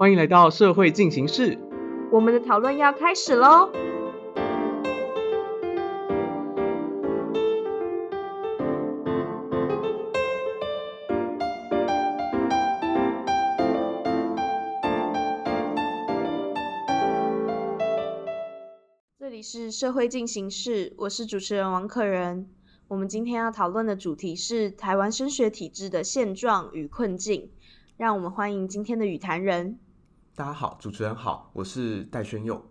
欢迎来到社会进行式，我们的讨论要开始咯。这里是社会进行式，我是主持人王可人。我们今天要讨论的主题是台湾升学体制的现状与困境，让我们欢迎今天的语谈人。大家好，主持人好，我是戴宣佑。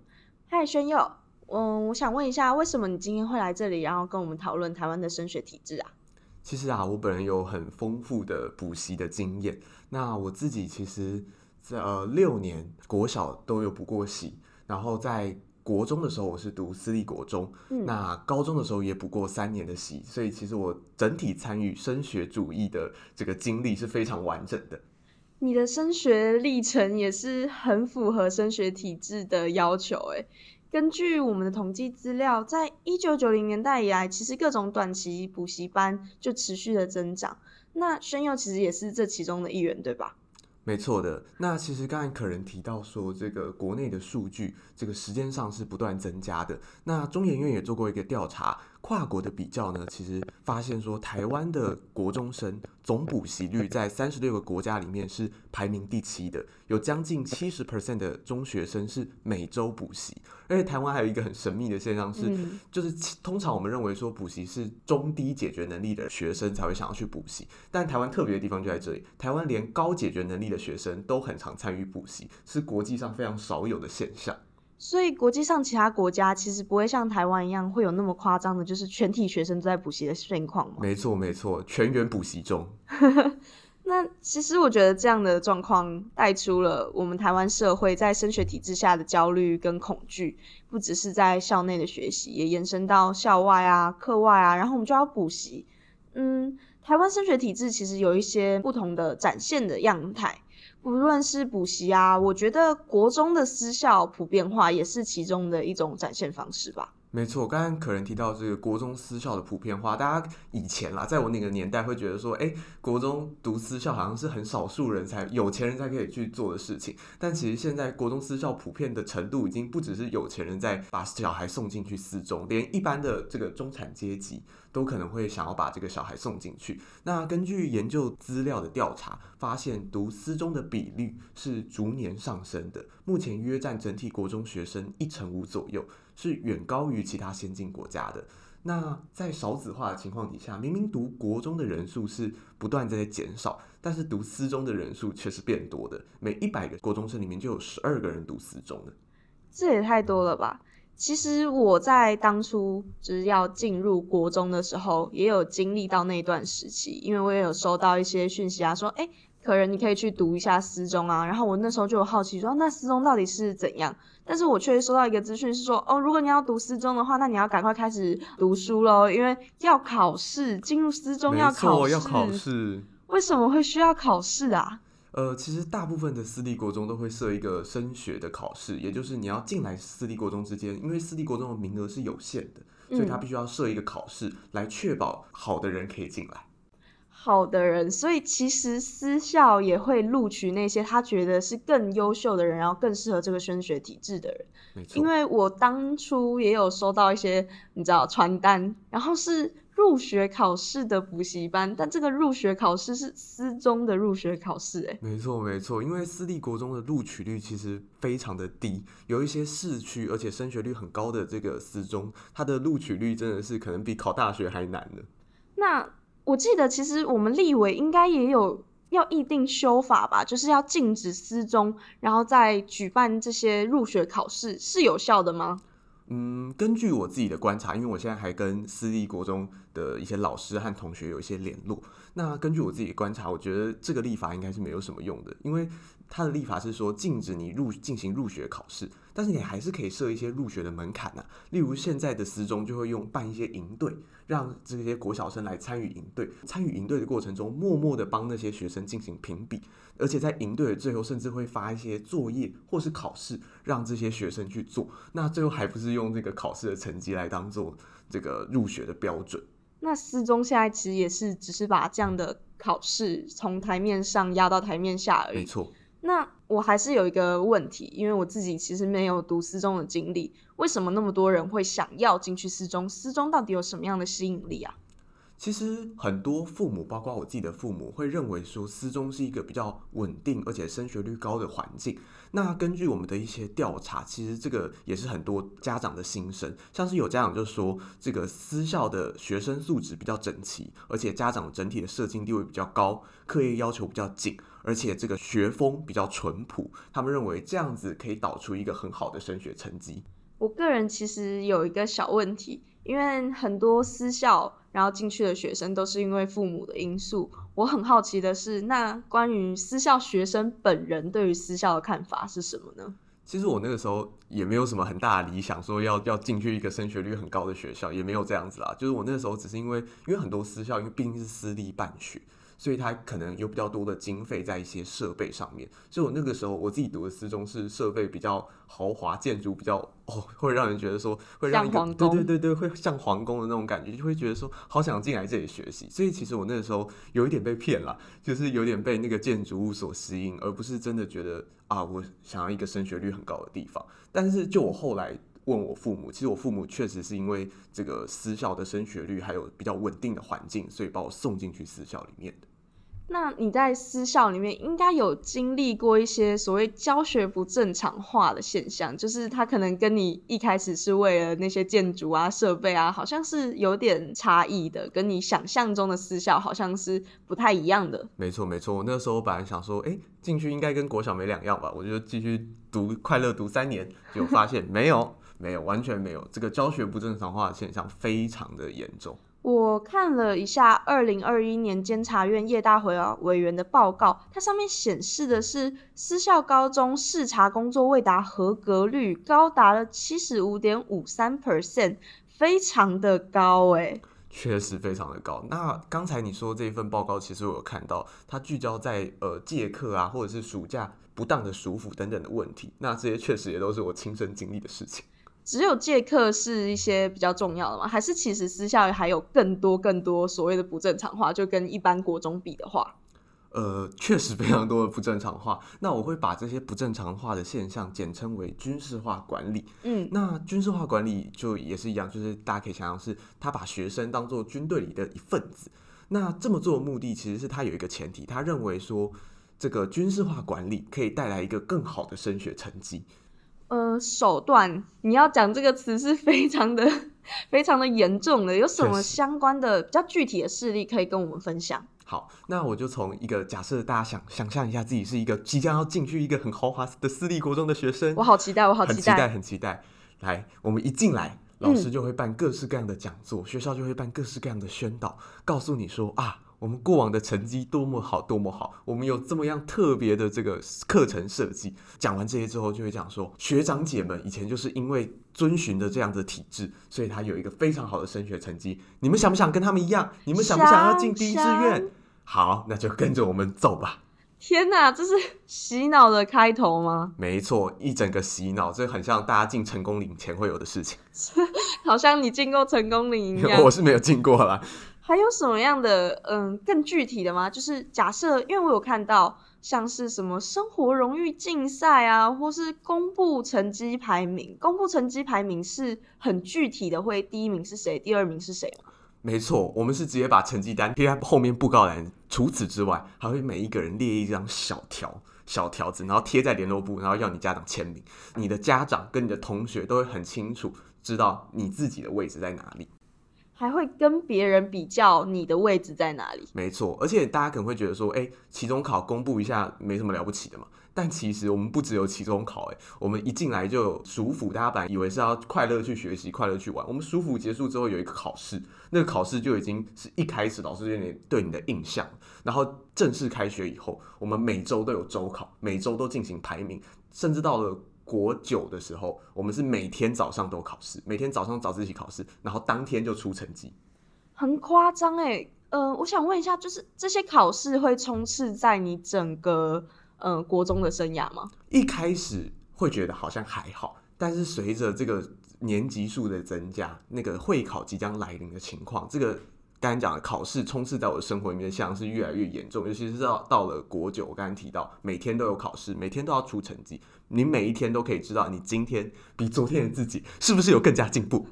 嗨，宣佑，我想问一下，为什么你今天会来这里，然后跟我们讨论台湾的升学体制啊？其实啊，我本人有很丰富的补习的经验。那我自己其实6年国小都有补过习，然后在国中的时候我是读私立国中，那高中的时候也补过3年的习，所以其实我整体参与升学主义的这个经历是非常完整的。你的升学历程也是很符合升学体制的要求耶。根据我们的统计资料，在1990年代以来，其实各种短期补习班就持续的增长。那宣佑其实也是这其中的一员，对吧？没错的。那其实刚才可人提到说，这个国内的数据，这个时间上是不断增加的。那中研院也做过一个调查，跨国的比较呢，其实发现说，台湾的国中生总补习率在36个国家里面是排名第7的，有将近 70% 的中学生是每周补习。而且台湾还有一个很神秘的现象是，就是通常我们认为说补习是中低解决能力的学生才会想要去补习，但台湾特别的地方就在这里，台湾连高解决能力的学生都很常参与补习，是国际上非常少有的现象。所以国际上其他国家其实不会像台湾一样会有那么夸张的就是全体学生都在补习的现况吗？没错没错，全员补习中。那其实我觉得这样的状况带出了我们台湾社会在升学体制下的焦虑跟恐惧，不只是在校内的学习，也延伸到校外啊、课外啊，然后我们就要补习。台湾升学体制其实有一些不同的展现的样态，不论是补习啊，我觉得国中的私校普遍化也是其中的一种展现方式吧。没错，刚刚可人提到这个国中私校的普遍化，大家以前啦，在我那个年代会觉得说，国中读私校好像是很少数人才有钱人才可以去做的事情，但其实现在国中私校普遍的程度已经不只是有钱人在把小孩送进去私中，连一般的这个中产阶级都可能会想要把这个小孩送进去。那根据研究资料的调查发现，读私中的比率是逐年上升的，目前约占整体国中学生15%左右，是远高于其他先进国家的。那在少子化的情况底下，明明读国中的人数是不断在减少，但是读私中的人数却是变多的，每100个国中生里面就有12个人读私中的。这也太多了吧。其实我在当初就是要进入国中的时候，也有经历到那段时期，因为我也有收到一些讯息啊，说可人你可以去读一下私中啊，然后我那时候就有好奇说，那私中到底是怎样？但是我却收到一个资讯是说，如果你要读私中的话，那你要赶快开始读书咯，因为要考试，进入私中要考试。没错，要考试。为什么会需要考试啊？其实大部分的私立国中都会设一个升学的考试，也就是你要进来私立国中之间，因为私立国中的名额是有限的，所以他必须要设一个考试来确保好的人可以进来。好的人，所以其实私校也会录取那些他觉得是更优秀的人，然后更适合这个升学体制的人。没错，因为我当初也有收到一些你知道传单，然后是入学考试的补习班，但这个入学考试是私中的入学考试。没错没错，因为私立国中的录取率其实非常的低，有一些市区而且升学率很高的这个私中，它的录取率真的是可能比考大学还难的。那我记得其实我们立委应该也有要议定修法吧，就是要禁止私中然后再举办这些入学考试，是有效的吗？根据我自己的观察，因为我现在还跟私立国中的一些老师和同学有一些联络，那根据我自己的观察，我觉得这个立法应该是没有什么用的，因为他的立法是说禁止你进行入学考试，但是你还是可以设一些入学的门槛啊，例如现在的私中就会办一些营队，让这些国小生来参与营队，参与营队的过程中默默的帮那些学生进行评比，而且在营队的最后甚至会发一些作业或是考试让这些学生去做，那最后还不是用这个考试的成绩来当做这个入学的标准。那私中现在其实也是只是把这样的考试从台面上压到台面下而已。没错。那我还是有一个问题，因为我自己其实没有读私中的经历，为什么那么多人会想要进去私中？私中到底有什么样的吸引力啊？其实很多父母，包括我自己的父母，会认为说私中是一个比较稳定而且升学率高的环境。那根据我们的一些调查，其实这个也是很多家长的心声，像是有家长就说这个私校的学生素质比较整齐，而且家长整体的社经地位比较高，课业要求比较紧，而且这个学风比较淳朴，他们认为这样子可以导出一个很好的升学成绩。我个人其实有一个小问题，因为很多私校然后进去的学生都是因为父母的因素，我很好奇的是，那关于私校学生本人对于私校的看法是什么呢？其实我那个时候也没有什么很大的理想说要进去一个升学率很高的学校，也没有这样子啦，就是我那个时候只是因为很多私校因为毕竟是私立办学，所以它可能有比较多的经费在一些设备上面，所以我那个时候我自己读的私中是设备比较豪华，建筑比较会让人觉得说会让一个像皇宫，对，会像皇宫的那种感觉，就会觉得说好想进来这里学习。所以其实我那个时候有一点被骗啦，就是有点被那个建筑物所吸引，而不是真的觉得啊我想要一个升学率很高的地方。但是就我后来问我父母，其实我父母确实是因为这个私校的升学率还有比较稳定的环境，所以把我送进去私校里面的。那你在私校里面应该有经历过一些所谓教学不正常化的现象，就是他可能跟你一开始是为了那些建筑啊设备啊好像是有点差异的，跟你想象中的私校好像是不太一样的。没错，我那时候本来想说进去应该跟国小没两样吧，我就继续快乐读3年，结果发现没有，完全没有，这个教学不正常化的现象非常的严重。我看了一下2021年监察院业大委员的报告，它上面显示的是私校高中视察工作未达合格率高达了 75.53%， 非常的高耶。确实非常的高。那刚才你说这一份报告，其实我有看到它聚焦在借课啊或者是暑假不当的暑辅等等的问题，那这些确实也都是我亲身经历的事情。只有借课是一些比较重要的吗？还是其实私校还有更多所谓的不正常化，就跟一般国中比的话？确实非常多的不正常化，那我会把这些不正常化的现象简称为军事化管理。那军事化管理就也是一样，就是大家可以想象是他把学生当作军队里的一份子。那这么做的目的其实是他有一个前提，他认为说这个军事化管理可以带来一个更好的升学成绩。手段，你要讲这个词是非常的严重的，有什么相关的比较具体的事例可以跟我们分享？好，那我就从一个假设，大家想象一下自己是一个即将要进去一个很豪华的私立国中的学生，我好期待。来，我们一进来老师就会办各式各样的讲座，学校就会办各式各样的宣导，告诉你说啊我们过往的成绩多么好，我们有这么样特别的这个课程设计。讲完这些之后就会讲说，学长姐们以前就是因为遵循着这样的体制，所以他有一个非常好的升学成绩，你们想不想跟他们一样？你们想不想要进第一志愿？好，那就跟着我们走吧。天哪，这是洗脑的开头吗？没错，一整个洗脑，这很像大家进成功岭前会有的事情。好像你进过成功岭一样。我是没有进过啦。还有什么样的更具体的吗？就是假设，因为我有看到像是什么生活荣誉竞赛啊，或是公布成绩排名是很具体的，会第一名是谁，第二名是谁吗？没错，我们是直接把成绩单贴在后面布告栏，除此之外还会每一个人列一张小条子，然后贴在联络簿，然后要你家长签名，你的家长跟你的同学都会很清楚知道你自己的位置在哪里，还会跟别人比较你的位置在哪里。没错，而且大家可能会觉得说期中考公布一下没什么了不起的嘛，但其实我们不只有期中考，我们一进来就有暑辅，大家本来以为是要快乐去学习快乐去玩，我们暑辅结束之后有一个考试，那个考试就已经是一开始老师对你的印象，然后正式开学以后我们每周都有周考，每周都进行排名，甚至到了国9的时候我们是每天早上都考试，每天早上早自习考试，然后当天就出成绩，很夸张我想问一下，就是这些考试会充斥在你整个国中的生涯吗？一开始会觉得好像还好，但是随着这个年级数的增加，那个会考即将来临的情况，这个刚才讲的考试充斥在我的生活里面，像是越来越严重，尤其是到了国9，我刚才提到每天都有考试，每天都要出成绩，你每一天都可以知道你今天比昨天的自己是不是有更加进步，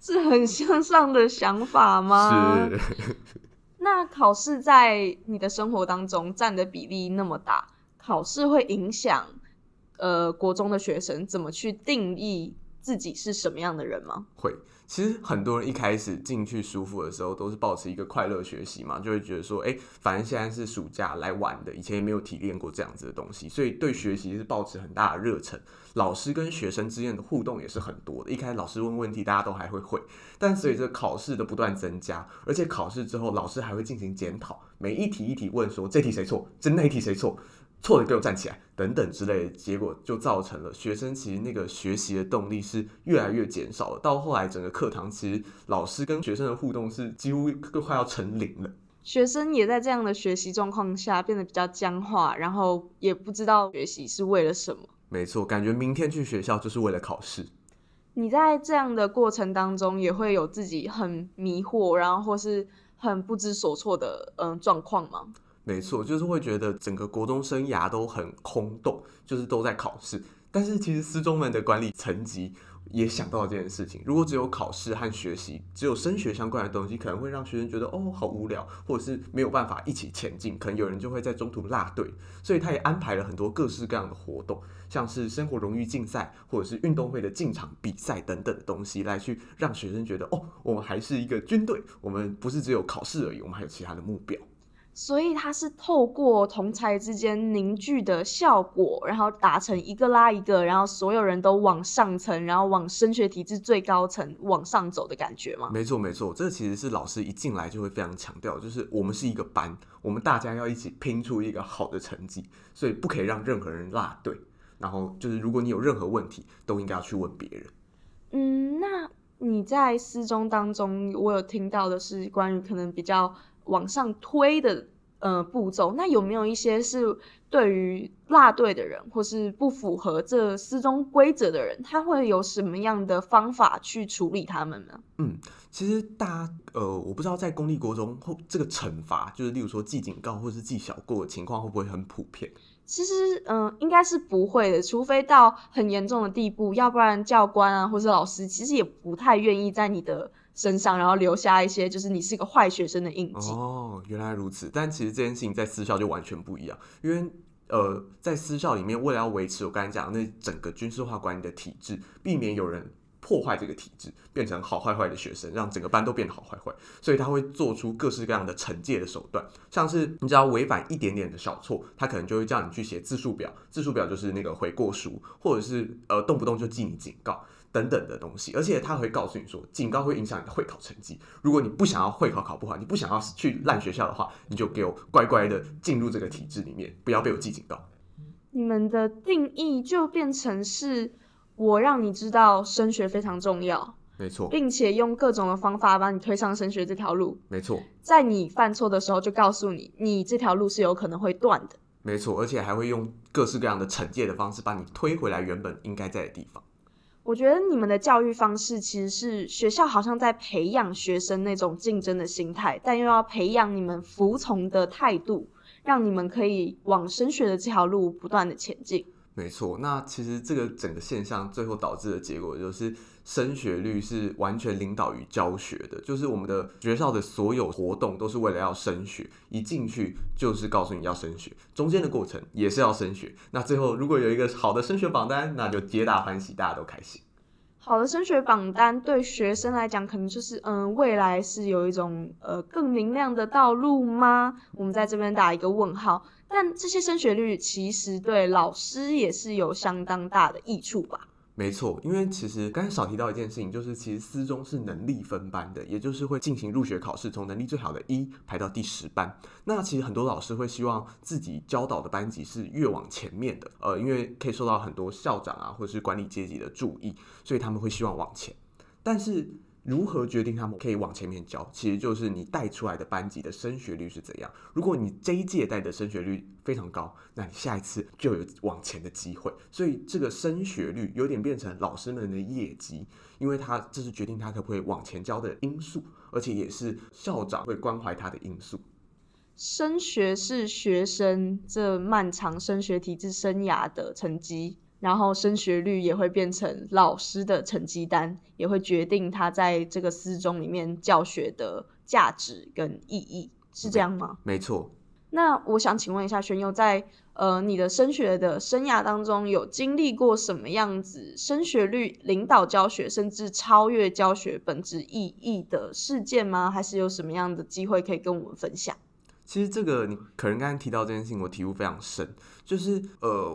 是很向上的想法吗？是。那考试在你的生活当中占的比例那么大，考试会影响国中的学生怎么去定义自己是什么样的人吗？会。其实很多人一开始进去舒服的时候都是抱持一个快乐学习嘛，就会觉得说反正现在是暑假来玩的，以前也没有体验过这样子的东西，所以对学习是抱持很大的热忱，老师跟学生之间的互动也是很多的，一开始老师问问题大家都还会回，但随着考试的不断增加，而且考试之后老师还会进行检讨，每一题一题问说这题谁错，真那一题谁错，错的给我站起来等等之类的，结果就造成了学生其实那个学习的动力是越来越减少了，到后来整个课堂其实老师跟学生的互动是几乎快要成零了，学生也在这样的学习状况下变得比较僵化，然后也不知道学习是为了什么。没错，感觉明天去学校就是为了考试。你在这样的过程当中也会有自己很迷惑，然后或是很不知所措的状况吗？没错，就是会觉得整个国中生涯都很空洞，就是都在考试，但是其实私中们的管理层级也想到这件事情，如果只有考试和学习，只有升学相关的东西，可能会让学生觉得好无聊，或者是没有办法一起前进，可能有人就会在中途落队，所以他也安排了很多各式各样的活动，像是生活荣誉竞赛或者是运动会的进场比赛等等的东西，来去让学生觉得我们还是一个军队，我们不是只有考试而已，我们还有其他的目标。所以它是透过同儕之间凝聚的效果，然后达成一个拉一个，然后所有人都往上层，然后往升学体制最高层往上走的感觉吗？没错没错，这其实是老师一进来就会非常强调，就是我们是一个班，我们大家要一起拼出一个好的成绩，所以不可以让任何人落队，然后就是如果你有任何问题都应该要去问别人。那你在私中当中，我有听到的是关于可能比较往上推的步骤，那有没有一些是对于落队的人或是不符合这私中规则的人，他会有什么样的方法去处理他们呢？其实大家我不知道在公立国中这个惩罚，就是例如说记警告或是记小过的情况会不会很普遍？其实应该是不会的，除非到很严重的地步，要不然教官啊或是老师其实也不太愿意在你的身上然后留下一些就是你是个坏学生的印记。原来如此。但其实这件事情在私校就完全不一样，因为在私校里面，为了要维持我刚才讲的那整个军事化管理的体制，避免有人破坏这个体制变成好坏坏的学生，让整个班都变得好坏坏，所以他会做出各式各样的惩戒的手段，像是你只要违反一点点的小错，他可能就会叫你去写自述表，自述表就是那个悔过书，或者是动不动就记你警告等等的东西，而且他会告诉你说警告会影响你的会考成绩，如果你不想要会考考不好，你不想要去烂学校的话，你就给我乖乖的进入这个体制里面，不要被我记警告。你们的定义就变成是我让你知道升学非常重要，没错，并且用各种的方法把你推上升学这条路，没错，在你犯错的时候就告诉你，你这条路是有可能会断的，没错，而且还会用各式各样的惩戒的方式把你推回来原本应该在的地方。我觉得你们的教育方式其实是学校好像在培养学生那种竞争的心态，但又要培养你们服从的态度，让你们可以往升学的这条路不断的前进。没错，那其实这个整个现象最后导致的结果就是升学率是完全领导于教学的，就是我们的学校的所有活动都是为了要升学，一进去就是告诉你要升学，中间的过程也是要升学，那最后如果有一个好的升学榜单，那就皆大欢喜，大家都开心。好的升学榜单对学生来讲可能就是未来是有一种更明亮的道路吗？我们在这边打一个问号。但这些升学率其实对老师也是有相当大的益处吧？没错，因为其实刚才少提到一件事情，就是其实私中是能力分班的，也就是会进行入学考试，从能力最好的1排到第10班。那其实很多老师会希望自己教导的班级是越往前面的，因为可以受到很多校长啊或者是管理阶级的注意，所以他们会希望往前。但是如何决定他们可以往前面教，其实就是你带出来的班级的升学率是怎样。如果你这一届带的升学率非常高，那你下一次就有往前的机会。所以这个升学率有点变成老师们的业绩，因为这是决定他可不可以往前教的因素，而且也是校长会关怀他的因素。升学是学生这漫长升学体制生涯的成绩，然后升学率也会变成老师的成绩单，也会决定他在这个私中里面教学的价值跟意义，是这样吗？没错。那我想请问一下玄侑，在你的升学的生涯当中，有经历过什么样子升学率领导教学甚至超越教学本质意义的事件吗？还是有什么样的机会可以跟我们分享？其实这个你可能刚才提到这件事情，我体悟非常深，就是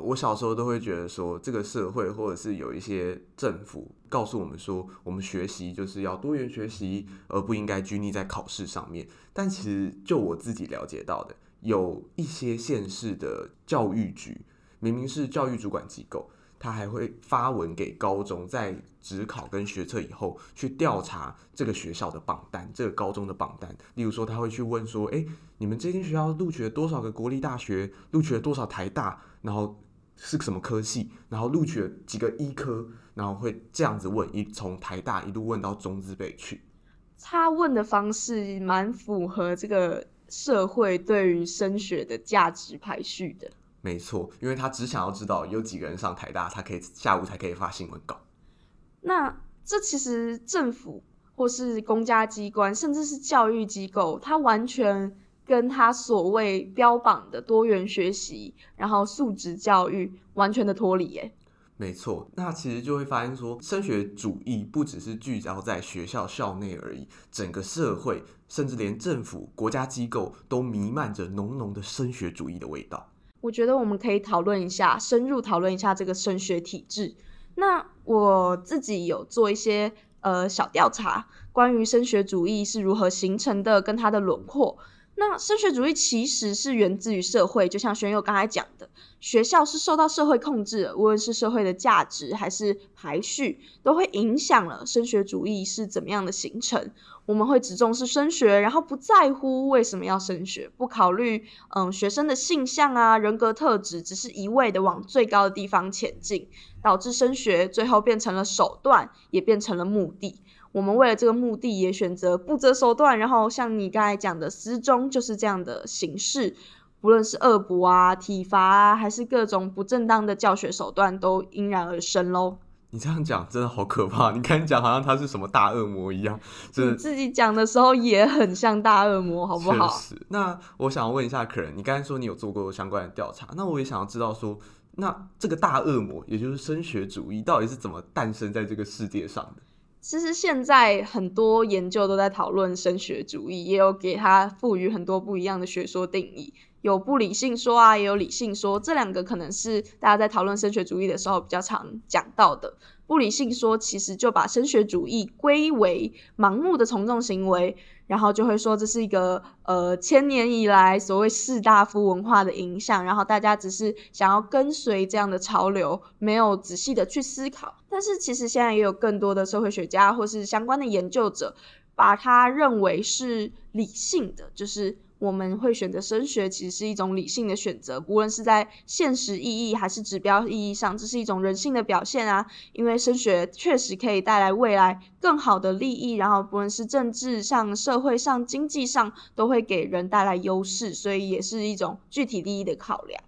我小时候都会觉得说，这个社会或者是有一些政府告诉我们说，我们学习就是要多元学习，而不应该拘泥在考试上面。但其实就我自己了解到的，有一些县市的教育局，明明是教育主管机构，他还会发文给高中，在指考跟学测以后去调查这个学校的榜单，这个高中的榜单。例如说他会去问说，你们这间学校录取了多少个国立大学，录取了多少台大，然后是什么科系，然后录取了几个医科，然后会这样子问，从台大一路问到中字辈去。他问的方式蛮符合这个社会对于升学的价值排序的。没错，因为他只想要知道有几个人上台大，他可以下午才可以发新闻稿。那这其实政府或是公家机关甚至是教育机构，他完全跟他所谓标榜的多元学习然后素质教育完全的脱离耶。没错，那其实就会发现说，升学主义不只是聚焦在学校校内而已，整个社会甚至连政府国家机构都弥漫着浓浓的升学主义的味道。我觉得我们可以讨论一下，深入讨论一下这个升学体制。那我自己有做一些小调查，关于升学主义是如何形成的，跟它的轮廓。那升学主义其实是源自于社会，就像玄侑刚才讲的，学校是受到社会控制的，无论是社会的价值还是排序，都会影响了升学主义是怎么样的形成。我们会只重视升学，然后不在乎为什么要升学，不考虑学生的性向啊、人格特质，只是一味的往最高的地方前进，导致升学最后变成了手段，也变成了目的。我们为了这个目的也选择不择手段，然后像你刚才讲的私中就是这样的形式，不论是恶补啊、体罚啊，还是各种不正当的教学手段都因然而生咯。你这样讲真的好可怕，你刚才讲好像他是什么大恶魔一样，你自己讲的时候也很像大恶魔好不好？确实。那我想问一下可人，你刚才说你有做过相关的调查，那我也想要知道说，那这个大恶魔也就是升学主义到底是怎么诞生在这个世界上的？其实现在很多研究都在讨论升学主义，也有给它赋予很多不一样的学说定义，有不理性说啊，也有理性说，这两个可能是大家在讨论升学主义的时候比较常讲到的。不理性说其实就把升学主义归为盲目的从众行为，然后就会说这是一个千年以来所谓士大夫文化的影响，然后大家只是想要跟随这样的潮流，没有仔细的去思考。但是其实现在也有更多的社会学家或是相关的研究者把它认为是理性的，就是我们会选择升学其实是一种理性的选择，无论是在现实意义还是指标意义上，这是一种人性的表现啊。因为升学确实可以带来未来更好的利益，然后不论是政治上、社会上、经济上，都会给人带来优势，所以也是一种具体利益的考量。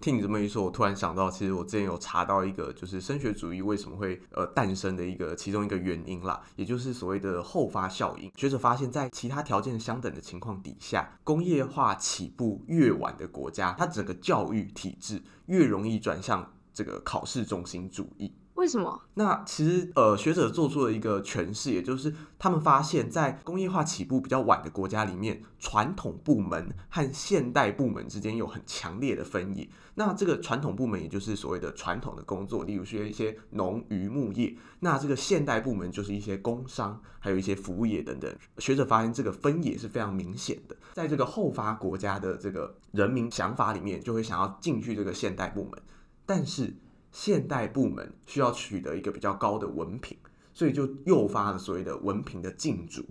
听你这么一说，我突然想到，其实我之前有查到一个，就是升学主义为什么会诞生的其中一个原因啦，也就是所谓的后发效应。学者发现，在其他条件相等的情况底下，工业化起步越晚的国家，它整个教育体制越容易转向这个考试中心主义。为什么？那其实学者做出了一个诠释，也就是他们发现，在工业化起步比较晚的国家里面，传统部门和现代部门之间有很强烈的分野。那这个传统部门也就是所谓的传统的工作，例如说一些农渔牧业，那这个现代部门就是一些工商还有一些服务业等等。学者发现这个分野是非常明显的，在这个后发国家的这个人民想法里面，就会想要进去这个现代部门，但是现代部门需要取得一个比较高的文凭，所以就诱发了所谓的文凭的竞逐。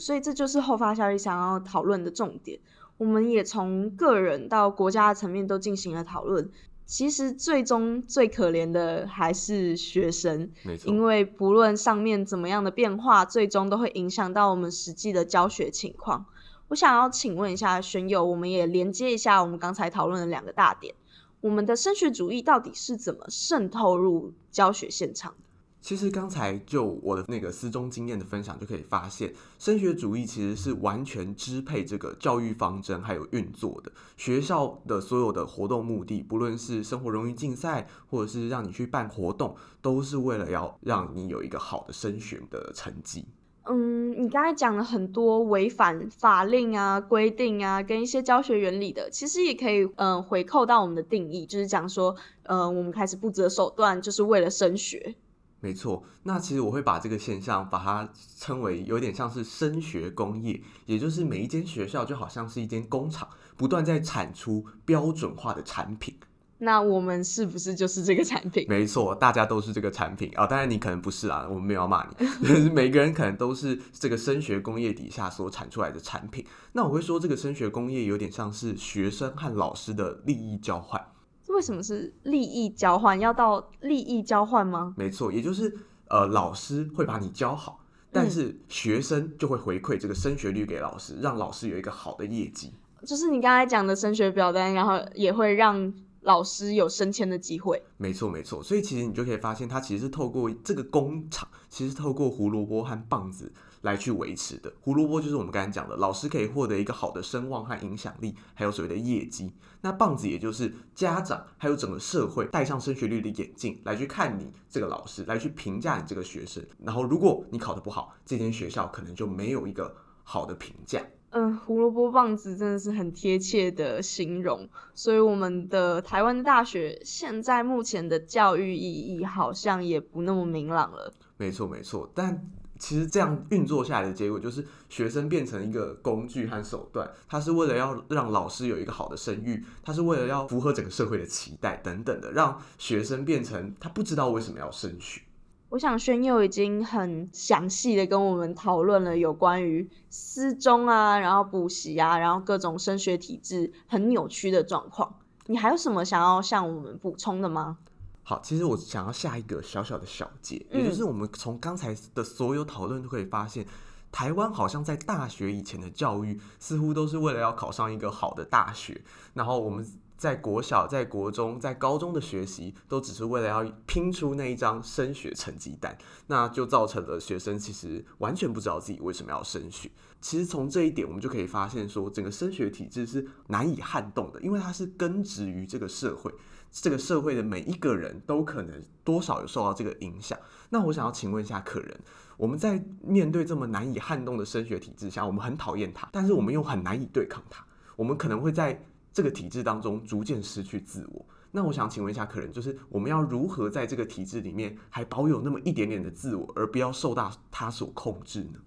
所以这就是后发效应想要讨论的重点。我们也从个人到国家的层面都进行了讨论。其实最终最可怜的还是学生，没错，因为不论上面怎么样的变化，最终都会影响到我们实际的教学情况。我想要请问一下萱佑，我们也连接一下我们刚才讨论的两个大点，我们的升学主义到底是怎么渗透入教学现场的？其实刚才就我的那个私中经验的分享就可以发现，升学主义其实是完全支配这个教育方针还有运作的。学校的所有的活动目的，不论是生活荣誉竞赛或者是让你去办活动，都是为了要让你有一个好的升学的成绩。你刚才讲了很多违反法令啊、规定啊跟一些教学原理的，其实也可以回扣到我们的定义，就是讲说我们开始不择手段就是为了升学。没错，那其实我会把这个现象把它称为有点像是升学工业，也就是每一间学校就好像是一间工厂，不断在产出标准化的产品。那我们是不是就是这个产品？没错，大家都是这个产品啊、当然你可能不是啦，我们没有要骂你，就是每个人可能都是这个升学工业底下所产出来的产品。那我会说这个升学工业有点像是学生和老师的利益交换。为什么是利益交换？要到利益交换吗？没错，也就是老师会把你教好，但是学生就会回馈这个升学率给老师，让老师有一个好的业绩。就是你刚才讲的升学表单，然后也会让老师有升迁的机会。没错没错，所以其实你就可以发现它其实是透过这个工厂，其实透过胡萝卜和棒子来去维持的。胡萝卜就是我们刚才讲的老师可以获得一个好的声望和影响力，还有所谓的业绩。那棒子也就是家长还有整个社会戴上升学率的眼镜来去看你这个老师，来去评价你这个学生，然后如果你考得不好，这间学校可能就没有一个好的评价。胡萝卜棒子真的是很贴切的形容，所以我们的台湾大学现在目前的教育意义好像也不那么明朗了。没错没错，但其实这样运作下来的结果就是学生变成一个工具和手段，他是为了要让老师有一个好的声誉，他是为了要符合整个社会的期待等等的，让学生变成他不知道为什么要升学。我想萱佑已经很详细的跟我们讨论了有关于私中啊，然后补习啊，然后各种升学体制很扭曲的状况，你还有什么想要向我们补充的吗？好，其实我想要下一个小小的小结，也就是我们从刚才的所有讨论都可以发现，台湾好像在大学以前的教育似乎都是为了要考上一个好的大学，然后我们在国小、在国中、在高中的学习都只是为了要拼出那一张升学成绩单，那就造成了学生其实完全不知道自己为什么要升学。其实从这一点我们就可以发现说，整个升学体制是难以撼动的，因为它是根植于这个社会，这个社会的每一个人都可能多少有受到这个影响。那我想要请问一下可人，我们在面对这么难以撼动的升学体制下，我们很讨厌它，但是我们又很难以对抗它，我们可能会在这个体制当中逐渐失去自我。那我想请问一下可人，就是我们要如何在这个体制里面还保有那么一点点的自我，而不要受到它所控制呢？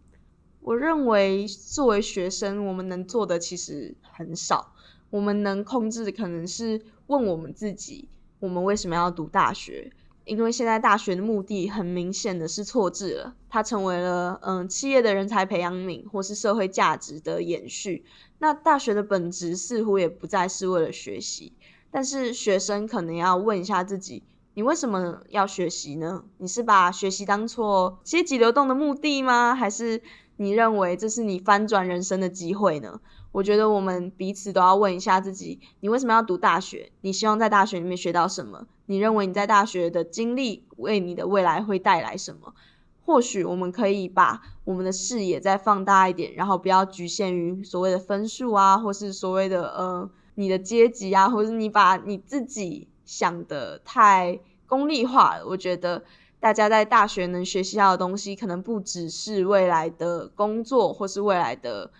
我认为作为学生，我们能做的其实很少，我们能控制的可能是问我们自己，我们为什么要读大学？因为现在大学的目的很明显的是错置了，它成为了企业的人才培养皿或是社会价值的延续。那大学的本质似乎也不再是为了学习，但是学生可能要问一下自己，你为什么要学习呢？你是把学习当作阶级流动的目的吗？还是你认为这是你翻转人生的机会呢？我觉得我们彼此都要问一下自己，你为什么要读大学？你希望在大学里面学到什么？你认为你在大学的经历为你的未来会带来什么？或许我们可以把我们的视野再放大一点，然后不要局限于所谓的分数啊，或是所谓的你的阶级啊，或是你把你自己想的太功利化了。我觉得大家在大学能学习到的东西可能不只是未来的工作或是未来的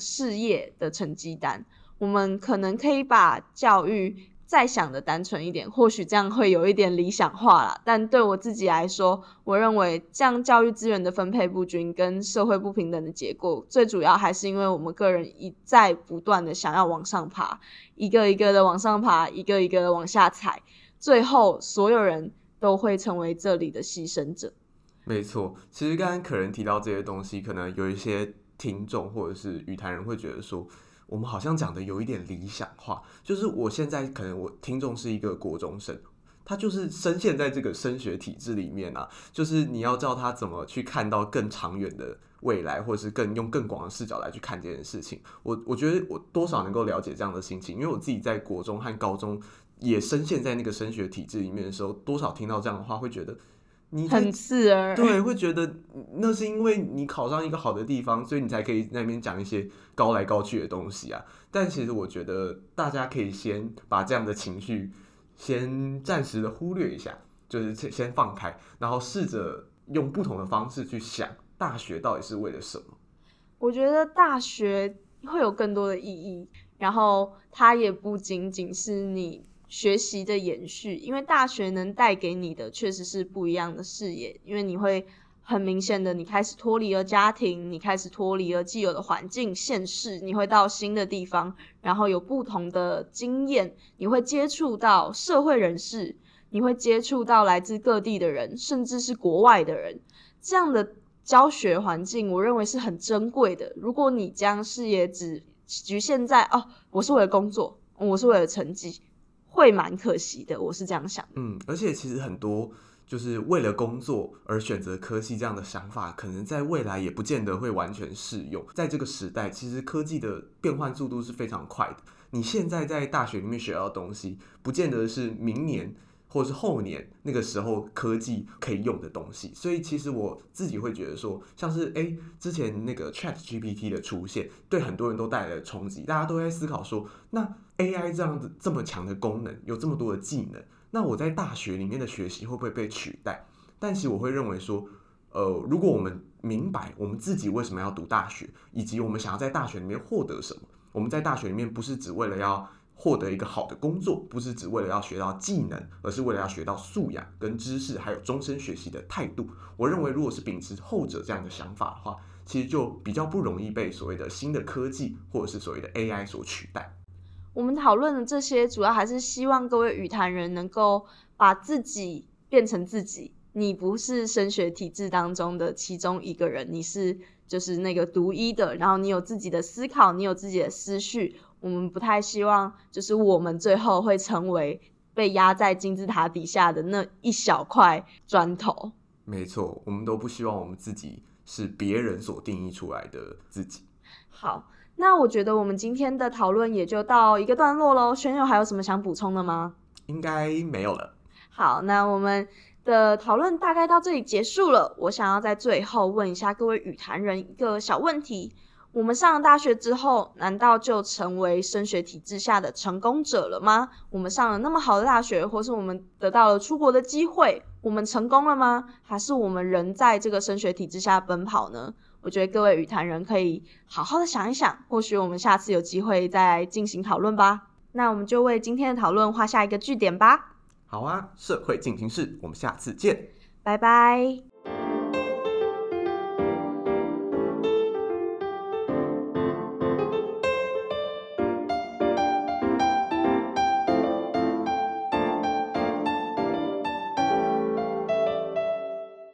事业的成绩单，我们可能可以把教育再想的单纯一点，或许这样会有一点理想化啦。但对我自己来说，我认为这样教育资源的分配不均跟社会不平等的结果，最主要还是因为我们个人一再不断的想要往上爬，一个一个的往上爬，一个一个的往下踩，最后所有人都会成为这里的牺牲者。没错，其实刚刚可能提到这些东西，可能有一些听众或者是语坛人会觉得说，我们好像讲的有一点理想化，就是我现在可能我听众是一个国中生，他就是深陷在这个升学体制里面啊，就是你要教他怎么去看到更长远的未来，或者是更用更广的视角来去看这件事情。我觉得我多少能够了解这样的心情，因为我自己在国中和高中也深陷在那个升学体制里面的时候，多少听到这样的话会觉得你很刺耳，对，会觉得那是因为你考上一个好的地方，所以你才可以在那边讲一些高来高去的东西啊。但其实我觉得大家可以先把这样的情绪先暂时的忽略一下，就是先放开，然后试着用不同的方式去想大学到底是为了什么。我觉得大学会有更多的意义，然后它也不仅仅是你学习的延续，因为大学能带给你的确实是不一样的视野，因为你会很明显的，你开始脱离了家庭，你开始脱离了既有的环境、现世，你会到新的地方，然后有不同的经验，你会接触到社会人士，你会接触到来自各地的人，甚至是国外的人，这样的教学环境，我认为是很珍贵的。如果你将视野只局限在我是为了工作，我是为了成绩，会蛮可惜的，我是这样想的。而且其实很多就是为了工作而选择科系这样的想法，可能在未来也不见得会完全适用。在这个时代，其实科技的变换速度是非常快的，你现在在大学里面学到的东西，不见得是明年或是后年那个时候科技可以用的东西。所以其实我自己会觉得说，像是之前那个 ChatGPT 的出现，对很多人都带来了冲击，大家都在思考说，那 AI 这样子这么强的功能，有这么多的技能，那我在大学里面的学习会不会被取代？但其实我会认为说，如果我们明白我们自己为什么要读大学，以及我们想要在大学里面获得什么，我们在大学里面不是只为了要获得一个好的工作，不是只为了要学到技能，而是为了要学到素养跟知识，还有终身学习的态度。我认为如果是秉持后者这样的想法的话，其实就比较不容易被所谓的新的科技或者是所谓的 AI 所取代。我们讨论的这些主要还是希望各位语坛人能够把自己变成自己，你不是升学体制当中的其中一个人，你是就是那个独一的，然后你有自己的思考，你有自己的思绪。我们不太希望就是我们最后会成为被压在金字塔底下的那一小块砖头。没错，我们都不希望我们自己是别人所定义出来的自己。好，那我觉得我们今天的讨论也就到一个段落咯。轩佑还有什么想补充的吗？应该没有了。好，那我们的讨论大概到这里结束了。我想要在最后问一下各位语坛人一个小问题，我们上了大学之后，难道就成为升学体制下的成功者了吗？我们上了那么好的大学，或是我们得到了出国的机会，我们成功了吗？还是我们仍在这个升学体制下奔跑呢？我觉得各位语坛人可以好好的想一想，或许我们下次有机会再进行讨论吧。那我们就为今天的讨论画下一个句点吧。好啊，社会进行式，我们下次见，拜拜。